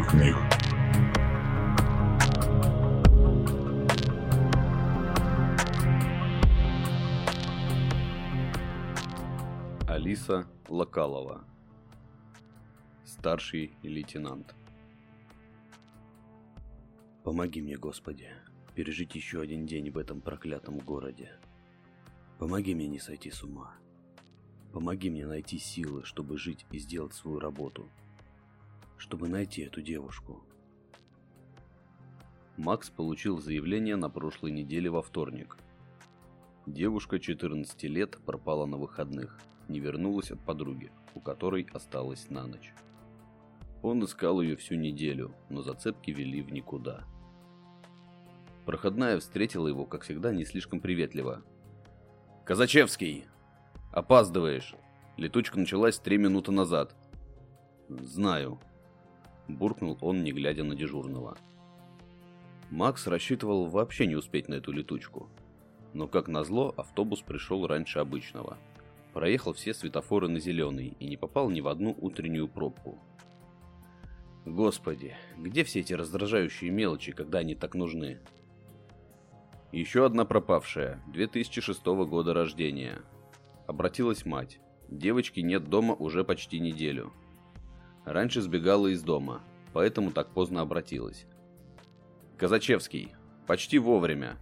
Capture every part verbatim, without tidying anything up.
восемь книг. Алиса Локалова. Старший лейтенант. Помоги мне, Господи, пережить еще один день в этом проклятом городе. Помоги мне не сойти с ума. Помоги мне найти силы, чтобы жить и сделать свою работу. Чтобы найти эту девушку. Макс получил заявление на прошлой неделе во вторник. Девушка четырнадцати лет пропала на выходных, не вернулась от подруги, у которой осталась на ночь. Он искал ее всю неделю, но зацепки вели в никуда. Проходная встретила его, как всегда, не слишком приветливо. «Казачевский! Опаздываешь! Летучка началась три минуты назад!» «Знаю», – буркнул он, не глядя на дежурного. Макс рассчитывал вообще не успеть на эту летучку. Но, как назло, автобус пришел раньше обычного. Проехал все светофоры на зеленый и не попал ни в одну утреннюю пробку. Господи, где все эти раздражающие мелочи, когда они так нужны? Еще одна пропавшая, две тысячи шестого года рождения. Обратилась мать. Девочки нет дома уже почти неделю. Раньше сбегала из дома, поэтому так поздно обратилась. Казачевский, почти вовремя.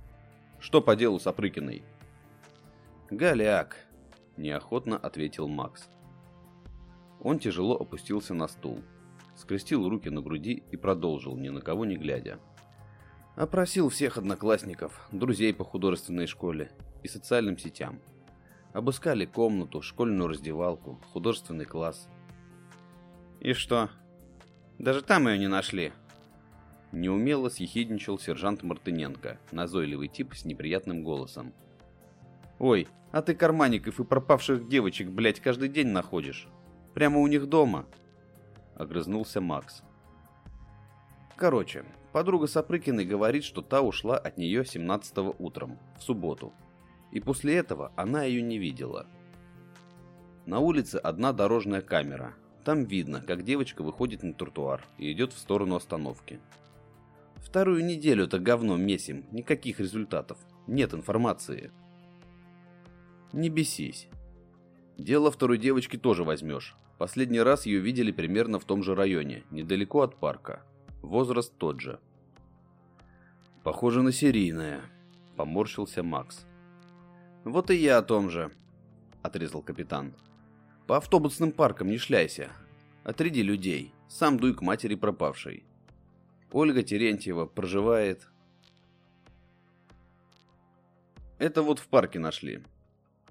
Что по делу с Апрыкиной? Голяк, неохотно ответил Макс. Он тяжело опустился на стул. Скрестил руки на груди и продолжил, ни на кого не глядя. Опросил всех одноклассников, друзей по художественной школе и социальным сетям. Обыскали комнату, школьную раздевалку, художественный класс. И что? Даже там ее не нашли? Неумело съехидничал сержант Мартыненко, назойливый тип с неприятным голосом. Ой, а ты карманников и пропавших девочек, блять, каждый день находишь. Прямо у них дома. Огрызнулся Макс. Короче, подруга Сапрыкиной говорит, что та ушла от нее семнадцатого утром, в субботу. И после этого она ее не видела. На улице одна дорожная камера. Там видно, как девочка выходит на тротуар и идет в сторону остановки. Вторую неделю это говно месим, никаких результатов, нет информации. Не бесись. Дело второй девочки тоже возьмешь. Последний раз ее видели примерно в том же районе, недалеко от парка. Возраст тот же. Похоже на серийное, поморщился Макс. Вот и я о том же, отрезал капитан. По автобусным паркам не шляйся. Отряди людей, сам дуй к матери пропавшей. Ольга Терентьева проживает... Это вот в парке нашли.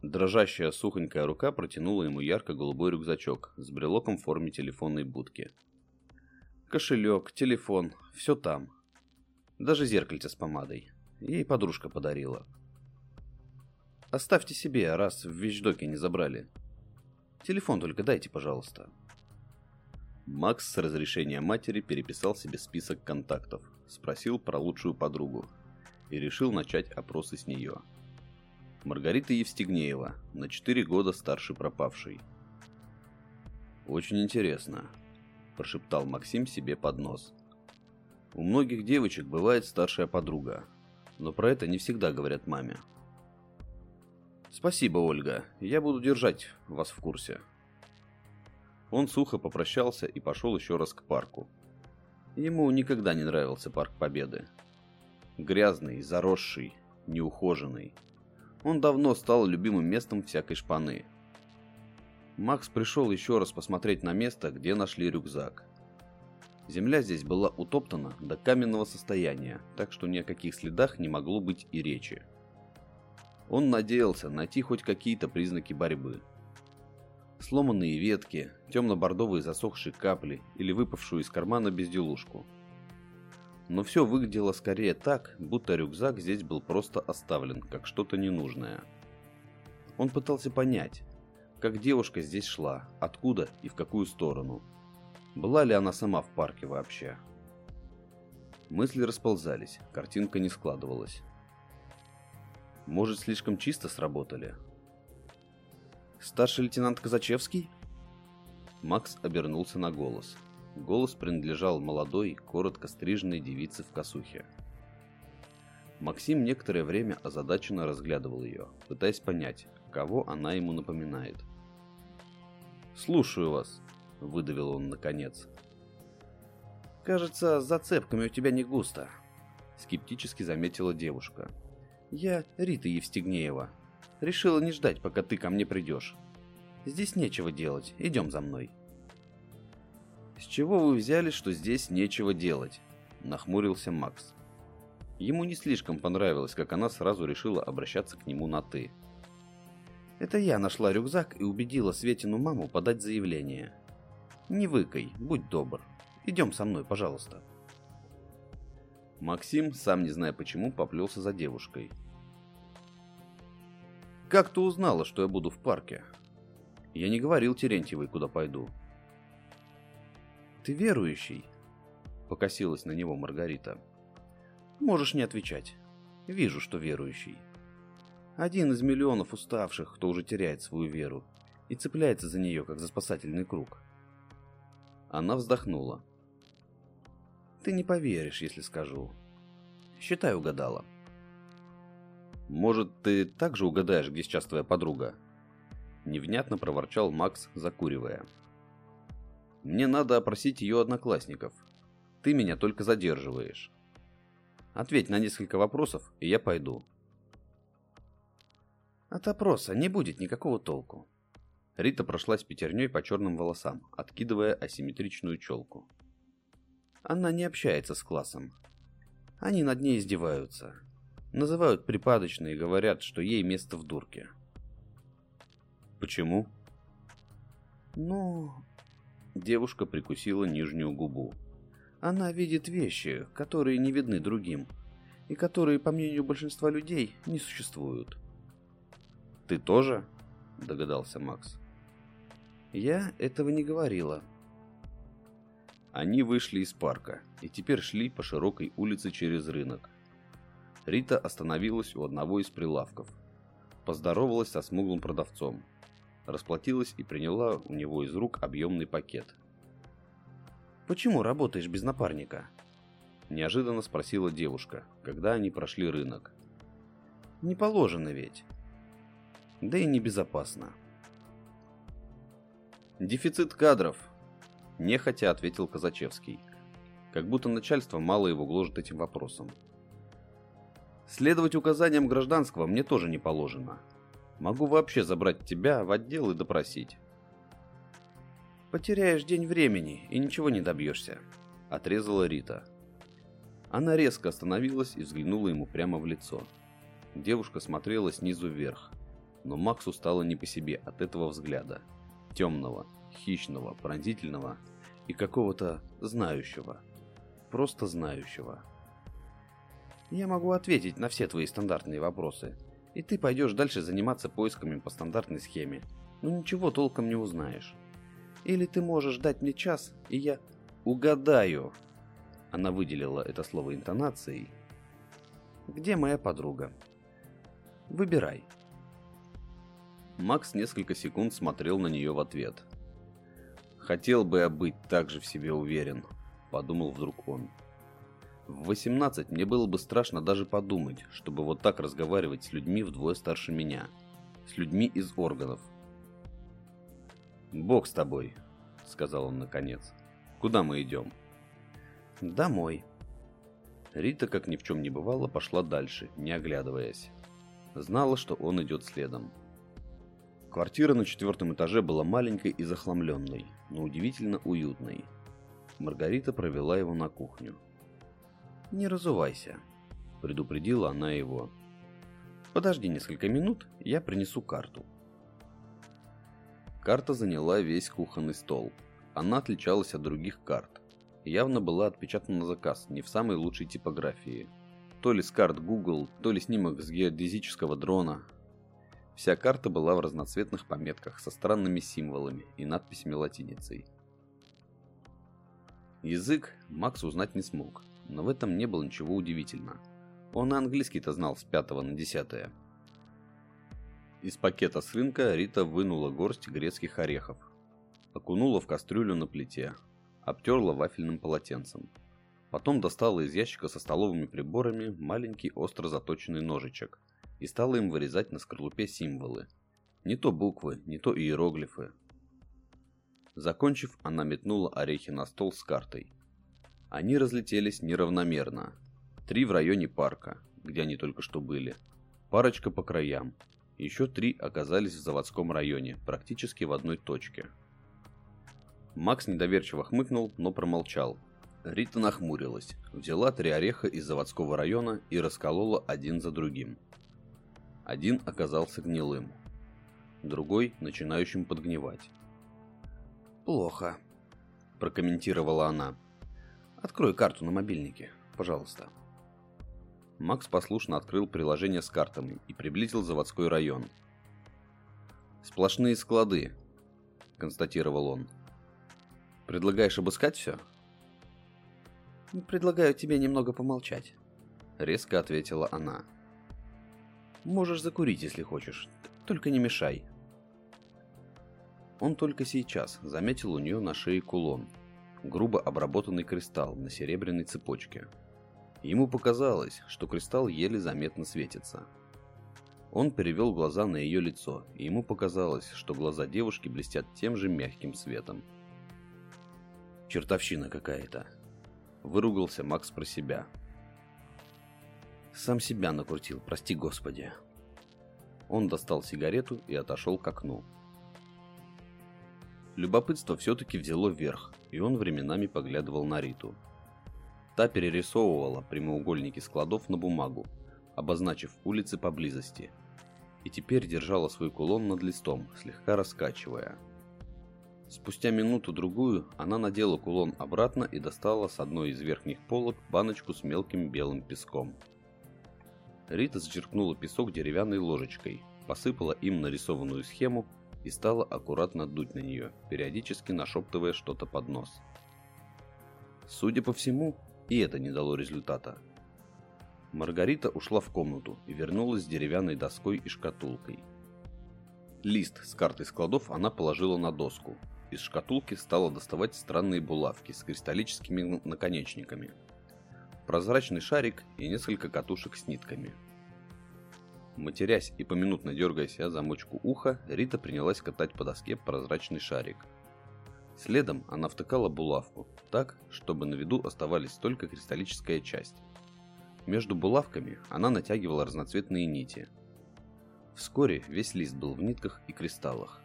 Дрожащая сухонькая рука протянула ему ярко-голубой рюкзачок с брелоком в форме телефонной будки. Кошелек, телефон, все там. Даже зеркальце с помадой. Ей подружка подарила. Оставьте себе, раз в вещдоке не забрали. Телефон только дайте, пожалуйста. Макс с разрешения матери переписал себе список контактов, спросил про лучшую подругу и решил начать опросы с нее. Маргарита Евстигнеева, на четыре года старше пропавшей. «Очень интересно», – прошептал Максим себе под нос. «У многих девочек бывает старшая подруга, но про это не всегда говорят маме». «Спасибо, Ольга, я буду держать вас в курсе». Он сухо попрощался и пошел еще раз к парку. Ему никогда не нравился Парк Победы. Грязный, заросший, неухоженный. Он давно стал любимым местом всякой шпаны. Макс пришел еще раз посмотреть на место, где нашли рюкзак. Земля здесь была утоптана до каменного состояния, так что ни о каких следах не могло быть и речи. Он надеялся найти хоть какие-то признаки борьбы. Сломанные ветки, темно-бордовые засохшие капли или выпавшую из кармана безделушку. Но все выглядело скорее так, будто рюкзак здесь был просто оставлен, как что-то ненужное. Он пытался понять, как девушка здесь шла, откуда и в какую сторону. Была ли она сама в парке вообще? Мысли расползались, картинка не складывалась. Может, слишком чисто сработали? Старший лейтенант Казачевский? Макс обернулся на голос. Голос принадлежал молодой, коротко стриженной девице в косухе. Максим некоторое время озадаченно разглядывал ее, пытаясь понять, кого она ему напоминает. «Слушаю вас», — выдавил он наконец. «Кажется, с зацепками у тебя не густо», — скептически заметила девушка. «Я Рита Евстигнеева. Решила не ждать, пока ты ко мне придешь. Здесь нечего делать, идем за мной». «С чего вы взяли, что здесь нечего делать?» — нахмурился Макс. Ему не слишком понравилось, как она сразу решила обращаться к нему на «ты». «Это я нашла рюкзак и убедила Светину маму подать заявление. Не выкай, будь добр. Идем со мной, пожалуйста». Максим, сам не зная почему, поплелся за девушкой. «Как ты узнала, что я буду в парке?» «Я не говорил Терентьевой, куда пойду». «Ты верующий?» — покосилась на него Маргарита. «Можешь не отвечать. Вижу, что верующий. Один из миллионов уставших, кто уже теряет свою веру и цепляется за нее, как за спасательный круг». Она вздохнула. «Ты не поверишь, если скажу. Считай, угадала». «Может, ты также угадаешь, где сейчас твоя подруга?» — невнятно проворчал Макс, закуривая. «Мне надо опросить ее одноклассников. Ты меня только задерживаешь. Ответь на несколько вопросов, и я пойду». «От опроса не будет никакого толку». Рита прошлась пятерней по черным волосам, откидывая асимметричную челку. «Она не общается с классом. Они над ней издеваются. Называют припадочной и говорят, что ей место в дурке». «Почему?» «Ну...» Девушка прикусила нижнюю губу. «Она видит вещи, которые не видны другим, и которые, по мнению большинства людей, не существуют». «Ты тоже?» – догадался Макс. «Я этого не говорила». Они вышли из парка и теперь шли по широкой улице через рынок. Рита остановилась у одного из прилавков, поздоровалась со смуглым продавцом, расплатилась и приняла у него из рук объемный пакет. «Почему работаешь без напарника?» — неожиданно спросила девушка, когда они прошли рынок. «Не положено ведь. Да и небезопасно». «Дефицит кадров», — нехотя ответил Казачевский, как будто начальство мало его гложет этим вопросом. «Следовать указаниям гражданского мне тоже не положено. Могу вообще забрать тебя в отдел и допросить». «Потеряешь день времени и ничего не добьешься», — отрезала Рита. Она резко остановилась и взглянула ему прямо в лицо. Девушка смотрела снизу вверх, но Максу стало не по себе от этого взгляда. Темного, хищного, пронзительного и какого-то знающего. Просто знающего. «Я могу ответить на все твои стандартные вопросы, и ты пойдешь дальше заниматься поисками по стандартной схеме, но ничего толком не узнаешь. Или ты можешь дать мне час, и я угадаю», — она выделила это слово интонацией, — «где моя подруга. Выбирай». Макс несколько секунд смотрел на нее в ответ. «Хотел бы я быть так же в себе уверен», — подумал вдруг он. «В восемнадцать мне было бы страшно даже подумать, чтобы вот так разговаривать с людьми вдвое старше меня, с людьми из органов». «Бог с тобой», — сказал он наконец. «Куда мы идем?» «Домой». Рита, как ни в чем не бывало, пошла дальше, не оглядываясь. Знала, что он идет следом. Квартира на четвертом этаже была маленькой и захламленной, но удивительно уютной. Маргарита провела его на кухню. «Не разувайся», — предупредила она его. «Подожди несколько минут, я принесу карту». Карта заняла весь кухонный стол. Она отличалась от других карт. Явно была отпечатана на заказ, не в самой лучшей типографии. То ли с карт Google, то ли снимок с геодезического дрона. Вся карта была в разноцветных пометках со странными символами и надписями латиницей. Язык Макс узнать не смог, но в этом не было ничего удивительного. Он и английский-то знал с пятого на десятое. Из пакета с рынка Рита вынула горсть грецких орехов, окунула в кастрюлю на плите, обтерла вафельным полотенцем. Потом достала из ящика со столовыми приборами маленький остро заточенный ножичек и стала им вырезать на скорлупе символы. Не то буквы, не то иероглифы. Закончив, она метнула орехи на стол с картой. Они разлетелись неравномерно. Три в районе парка, где они только что были. Парочка по краям. Еще три оказались в заводском районе, практически в одной точке. Макс недоверчиво хмыкнул, но промолчал. Рита нахмурилась, взяла три ореха из заводского района и расколола один за другим. Один оказался гнилым, другой начинающим подгнивать. «Плохо», – прокомментировала она. «Открой карту на мобильнике, пожалуйста». Макс послушно открыл приложение с картами и приблизил заводской район. «Сплошные склады», – констатировал он. «Предлагаешь обыскать все?» «Предлагаю тебе немного помолчать», – резко ответила она. «Можешь закурить, если хочешь, только не мешай». Он только сейчас заметил у нее на шее кулон, грубо обработанный кристалл на серебряной цепочке. Ему показалось, что кристалл еле заметно светится. Он перевел глаза на ее лицо, и ему показалось, что глаза девушки блестят тем же мягким светом. «Чертовщина какая-то», – выругался Макс про себя. «Сам себя накрутил, прости господи». Он достал сигарету и отошел к окну. Любопытство все-таки взяло верх, и он временами поглядывал на Риту. Та перерисовывала прямоугольники складов на бумагу, обозначив улицы поблизости, и теперь держала свой кулон над листом, слегка раскачивая. Спустя минуту-другую она надела кулон обратно и достала с одной из верхних полок баночку с мелким белым песком. Рита зачерпнула песок деревянной ложечкой, посыпала им нарисованную схему и стала аккуратно дуть на нее, периодически нашептывая что-то под нос. Судя по всему, и это не дало результата. Маргарита ушла в комнату и вернулась с деревянной доской и шкатулкой. Лист с картой складов она положила на доску. Из шкатулки стала доставать странные булавки с кристаллическими наконечниками, прозрачный шарик и несколько катушек с нитками. Матерясь и поминутно дергая себя за мочку уха, Рита принялась катать по доске прозрачный шарик. Следом она втыкала булавку, так, чтобы на виду оставались только кристаллическая часть. Между булавками она натягивала разноцветные нити. Вскоре весь лист был в нитках и кристаллах.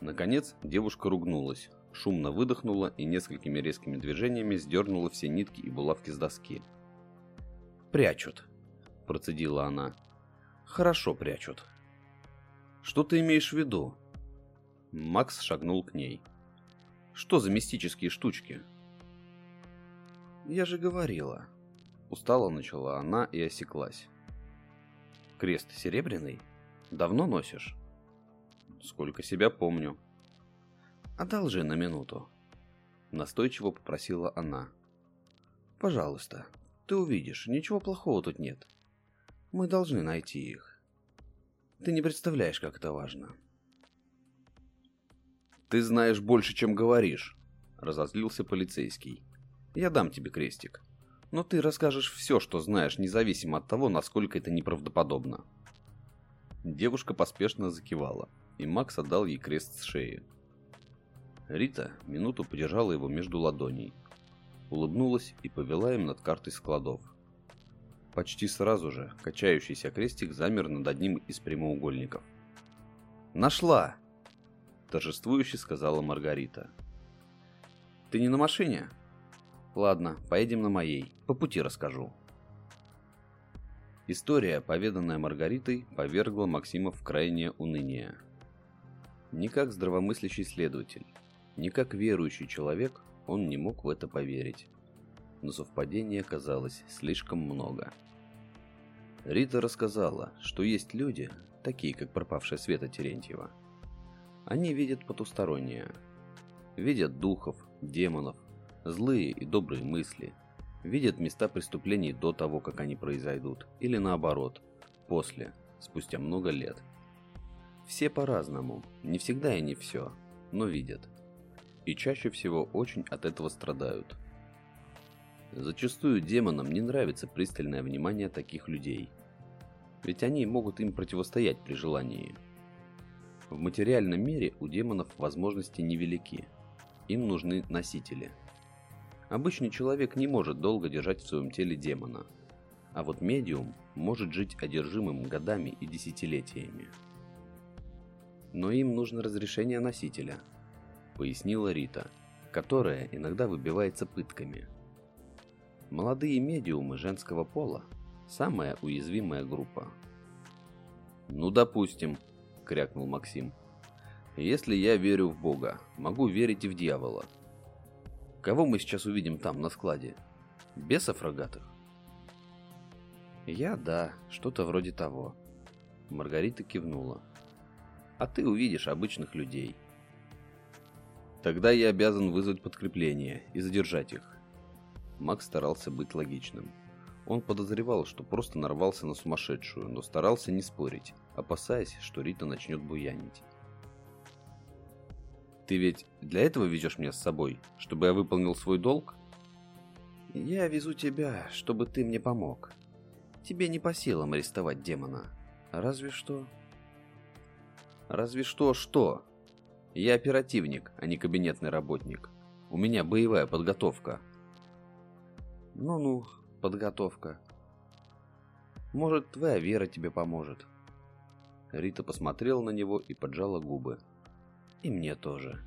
Наконец девушка ругнулась, шумно выдохнула и несколькими резкими движениями сдернула все нитки и булавки с доски. «Прячут», – процедила она. «Хорошо прячут». «Что ты имеешь в виду?» Макс шагнул к ней. «Что за мистические штучки?» «Я же говорила». Устало начала она и осеклась. «Крест серебряный? Давно носишь?» «Сколько себя помню». «Одолжи на минуту», — настойчиво попросила она. «Пожалуйста, ты увидишь, ничего плохого тут нет. Мы должны найти их. Ты не представляешь, как это важно». «Ты знаешь больше, чем говоришь», – разозлился полицейский. «Я дам тебе крестик, но ты расскажешь все, что знаешь, независимо от того, насколько это неправдоподобно». Девушка поспешно закивала, и Макс отдал ей крест с шеи. Рита минуту подержала его между ладоней, улыбнулась и повела им над картой складов. Почти сразу же качающийся крестик замер над одним из прямоугольников. «Нашла!» торжествующе сказала Маргарита. «Ты не на машине? Ладно, поедем на моей, по пути расскажу». История, поведанная Маргаритой, повергла Максима в крайнее уныние. Ни как здравомыслящий следователь, ни как верующий человек он не мог в это поверить, но совпадений оказалось слишком много. Рита рассказала, что есть люди, такие как пропавшая Света Терентьева. Они видят потустороннее, видят духов, демонов, злые и добрые мысли, видят места преступлений до того, как они произойдут, или наоборот, после, спустя много лет. Все по-разному, не всегда и не все, но видят. и чаще всего очень от этого страдают. Зачастую демонам не нравится пристальное внимание таких людей, ведь они могут им противостоять при желании. В материальном мире у демонов возможности невелики, им нужны носители. Обычный человек не может долго держать в своем теле демона, а вот медиум может жить одержимым годами и десятилетиями. Но им нужно разрешение носителя, пояснила Рита, которая иногда выбивается пытками. Молодые медиумы женского пола – самая уязвимая группа. «Ну, допустим», – крякнул Максим, – «если я верю в Бога, могу верить и в дьявола. Кого мы сейчас увидим там, на складе? Бесов рогатых?» «Я, да, что-то вроде того», – Маргарита кивнула. «А ты увидишь обычных людей». «Тогда я обязан вызвать подкрепление и задержать их». Макс старался быть логичным. Он подозревал, что просто нарвался на сумасшедшую, но старался не спорить, опасаясь, что Рита начнет буянить. «Ты ведь для этого везешь меня с собой, чтобы я выполнил свой долг?» «Я везу тебя, чтобы ты мне помог. Тебе не по силам арестовать демона. Разве что...» «Разве что что? Я оперативник, а не кабинетный работник. У меня боевая подготовка». «Ну-ну, подготовка. Может, твоя вера тебе поможет». Рита посмотрела на него и поджала губы. «И мне тоже.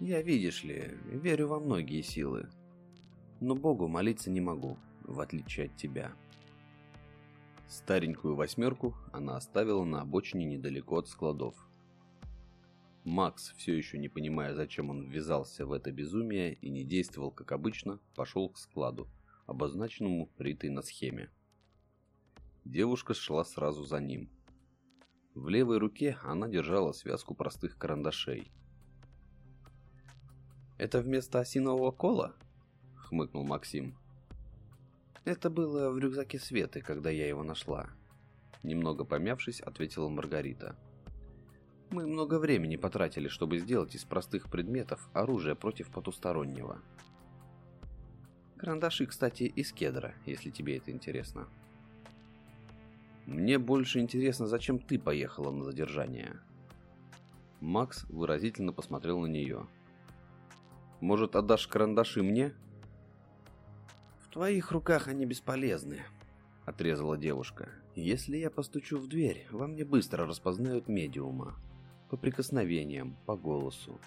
Я, видишь ли, верю во многие силы, но Богу молиться не могу, в отличие от тебя». Старенькую восьмерку она оставила на обочине недалеко от складов. Макс, все еще не понимая, зачем он ввязался в это безумие и не действовал как обычно, пошел к складу, обозначенному Ритой на схеме. Девушка шла сразу за ним. В левой руке она держала связку простых карандашей. «Это вместо осинового кола?» — хмыкнул Максим. «Это было в рюкзаке Светы, когда я его нашла», — немного помявшись, ответила Маргарита. «Мы много времени потратили, чтобы сделать из простых предметов оружие против потустороннего. Карандаши, кстати, из кедра, если тебе это интересно». «Мне больше интересно, зачем ты поехала на задержание?» Макс выразительно посмотрел на нее. «Может, отдашь карандаши мне?» «В твоих руках они бесполезны», — отрезала девушка. «Если я постучу в дверь, во мне быстро распознают медиума. По прикосновениям, по голосу.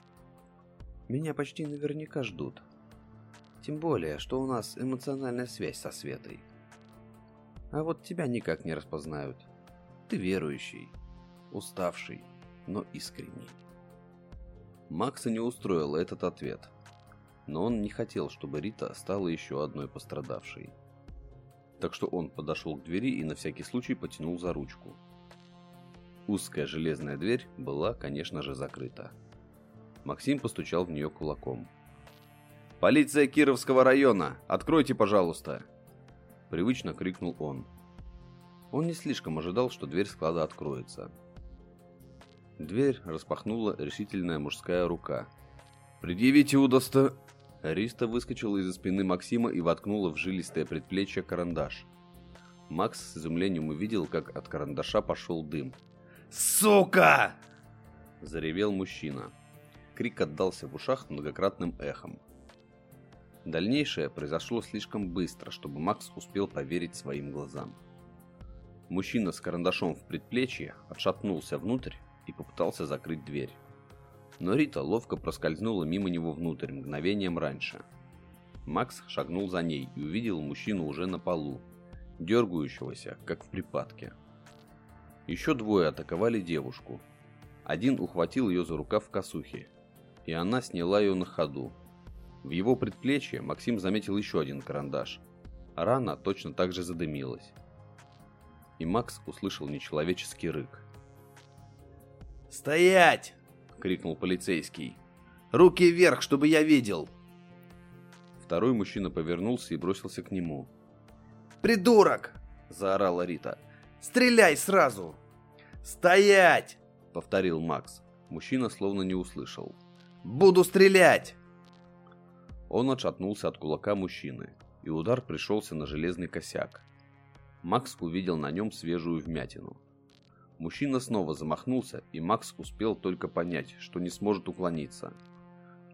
Меня почти наверняка ждут. Тем более, что у нас эмоциональная связь со Светой. А вот тебя никак не распознают. Ты верующий, уставший, но искренний». Макса не устроил этот ответ, но он не хотел, чтобы Рита стала еще одной пострадавшей. Так что он подошел к двери и на всякий случай потянул за ручку. Узкая железная дверь была, конечно же, закрыта. Максим постучал в нее кулаком. «Полиция Кировского района! Откройте, пожалуйста!» — привычно крикнул он. Он не слишком ожидал, что дверь склада откроется. Дверь распахнула решительная мужская рука. «Предъявите удоста...» Рита выскочила из-за спины Максима и воткнула в жилистое предплечье карандаш. Макс с изумлением увидел, как от карандаша пошел дым. «Сука!» — заревел мужчина. Крик отдался в ушах многократным эхом. Дальнейшее произошло слишком быстро, чтобы Макс успел поверить своим глазам. Мужчина с карандашом в предплечье отшатнулся внутрь и попытался закрыть дверь. Но Рита ловко проскользнула мимо него внутрь мгновением раньше. Макс шагнул за ней и увидел мужчину уже на полу, дергающегося, как в припадке. Еще двое атаковали девушку. Один ухватил ее за рукав косухи, и она сняла ее на ходу. В его предплечье Максим заметил еще один карандаш. Рана точно так же задымилась. И Макс услышал нечеловеческий рык. «Стоять!» — крикнул полицейский. «Руки вверх, чтобы я видел!» Второй мужчина повернулся и бросился к нему. «Придурок!» — заорала Рита. «Стреляй сразу!» «Стоять!» — повторил Макс. Мужчина словно не услышал. Буду стрелять!» Он отшатнулся от кулака мужчины, и удар пришелся на железный косяк. Макс увидел на нем свежую вмятину. Мужчина снова замахнулся, и Макс успел только понять, что не сможет уклониться.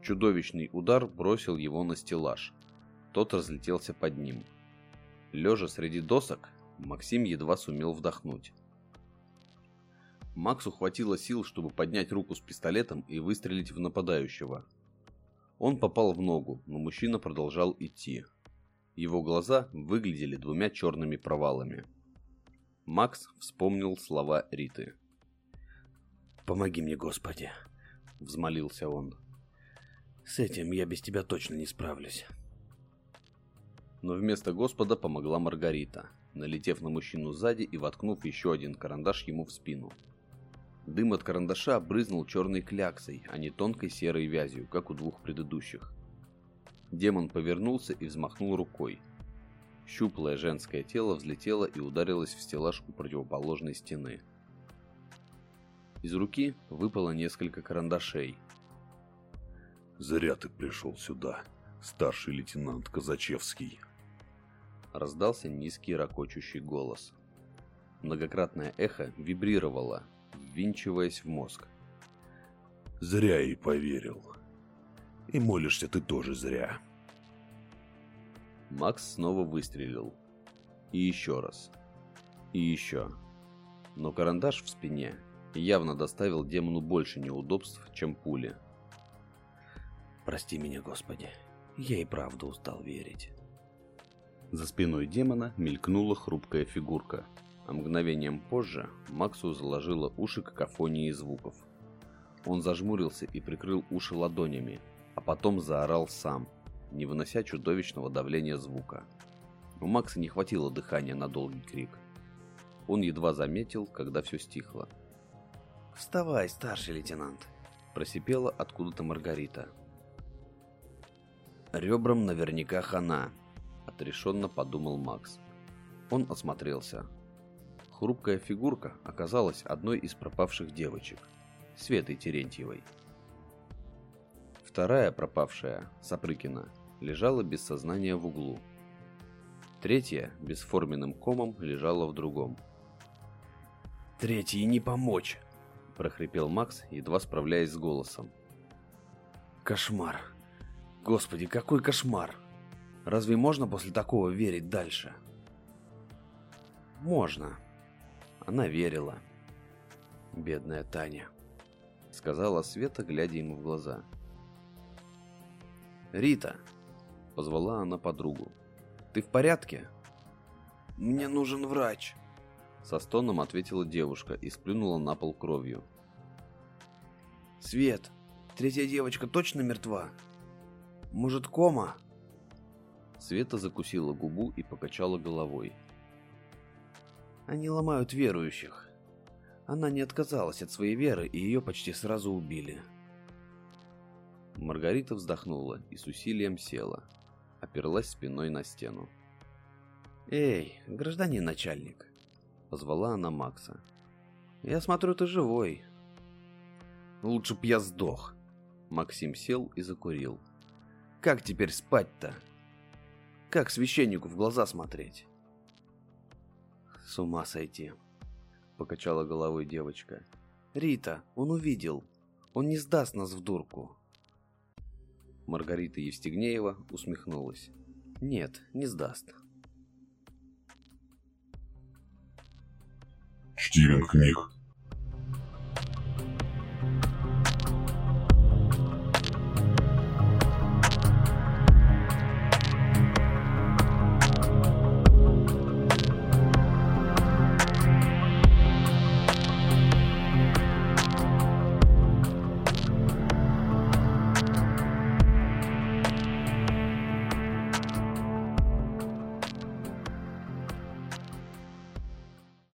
Чудовищный удар бросил его на стеллаж. Тот разлетелся под ним. Лежа среди досок, Максим едва сумел вдохнуть. Максу хватило сил, чтобы поднять руку с пистолетом и выстрелить в нападающего. Он попал в ногу, но мужчина продолжал идти. Его глаза выглядели двумя черными провалами. Макс вспомнил слова Риты. «Помоги мне, Господи!» – взмолился он. «С этим я без тебя точно не справлюсь». Но вместо Господа помогла Маргарита, налетев на мужчину сзади и воткнув еще один карандаш ему в спину. Дым от карандаша брызнул черной кляксой, а не тонкой серой вязью, как у двух предыдущих. Демон повернулся и взмахнул рукой. Щуплое женское тело взлетело и ударилось в стеллаж у противоположной стены. Из руки выпало несколько карандашей. «Зря ты пришел сюда, старший лейтенант Казачевский», — раздался низкий ракочущий голос. Многократное эхо вибрировало, ввинчиваясь в мозг. «Зря и поверил. И молишься ты тоже зря». Макс снова выстрелил. И еще раз. И еще. Но карандаш в спине явно доставил демону больше неудобств, чем пули. «Прости меня, Господи. Я и правда устал верить». За спиной демона мелькнула хрупкая фигурка, а мгновением позже Максу заложило уши какофонии звуков. Он зажмурился и прикрыл уши ладонями, а потом заорал сам, не вынося чудовищного давления звука. У Макса не хватило дыхания на долгий крик. Он едва заметил, когда все стихло. «Вставай, старший лейтенант», — просипела откуда-то Маргарита. «Ребрам наверняка хана», — отрешенно подумал Макс. Он осмотрелся. Хрупкая фигурка оказалась одной из пропавших девочек, Светой Терентьевой. Вторая пропавшая, Сапрыкина, лежала без сознания в углу. Третья бесформенным комом лежала в другом. «Третьей не помочь!» — прохрипел Макс, едва справляясь с голосом. «Кошмар! Господи, какой кошмар! Разве можно после такого верить дальше?» «Можно. Она верила. Бедная Таня», — сказала Света, глядя ему в глаза. «Рита», — позвала она подругу, — «ты в порядке?» «Мне нужен врач», — со стоном ответила девушка и сплюнула на пол кровью. «Свет, третья девочка точно мертва? Может, кома?» Света закусила губу и покачала головой. «Они ломают верующих. Она не отказалась от своей веры, и ее почти сразу убили». Маргарита вздохнула и с усилием села, оперлась спиной на стену. «Эй, гражданин начальник», — позвала она Макса. «Я смотрю, ты живой». «Лучше б я сдох». Максим сел и закурил. «Как теперь спать-то? Как священнику в глаза смотреть?» «С ума сойти», — покачала головой девочка. «Рита, он увидел. Он не сдаст нас в дурку». Маргарита Евстигнеева усмехнулась. «Нет, не сдаст». Штилинг книг.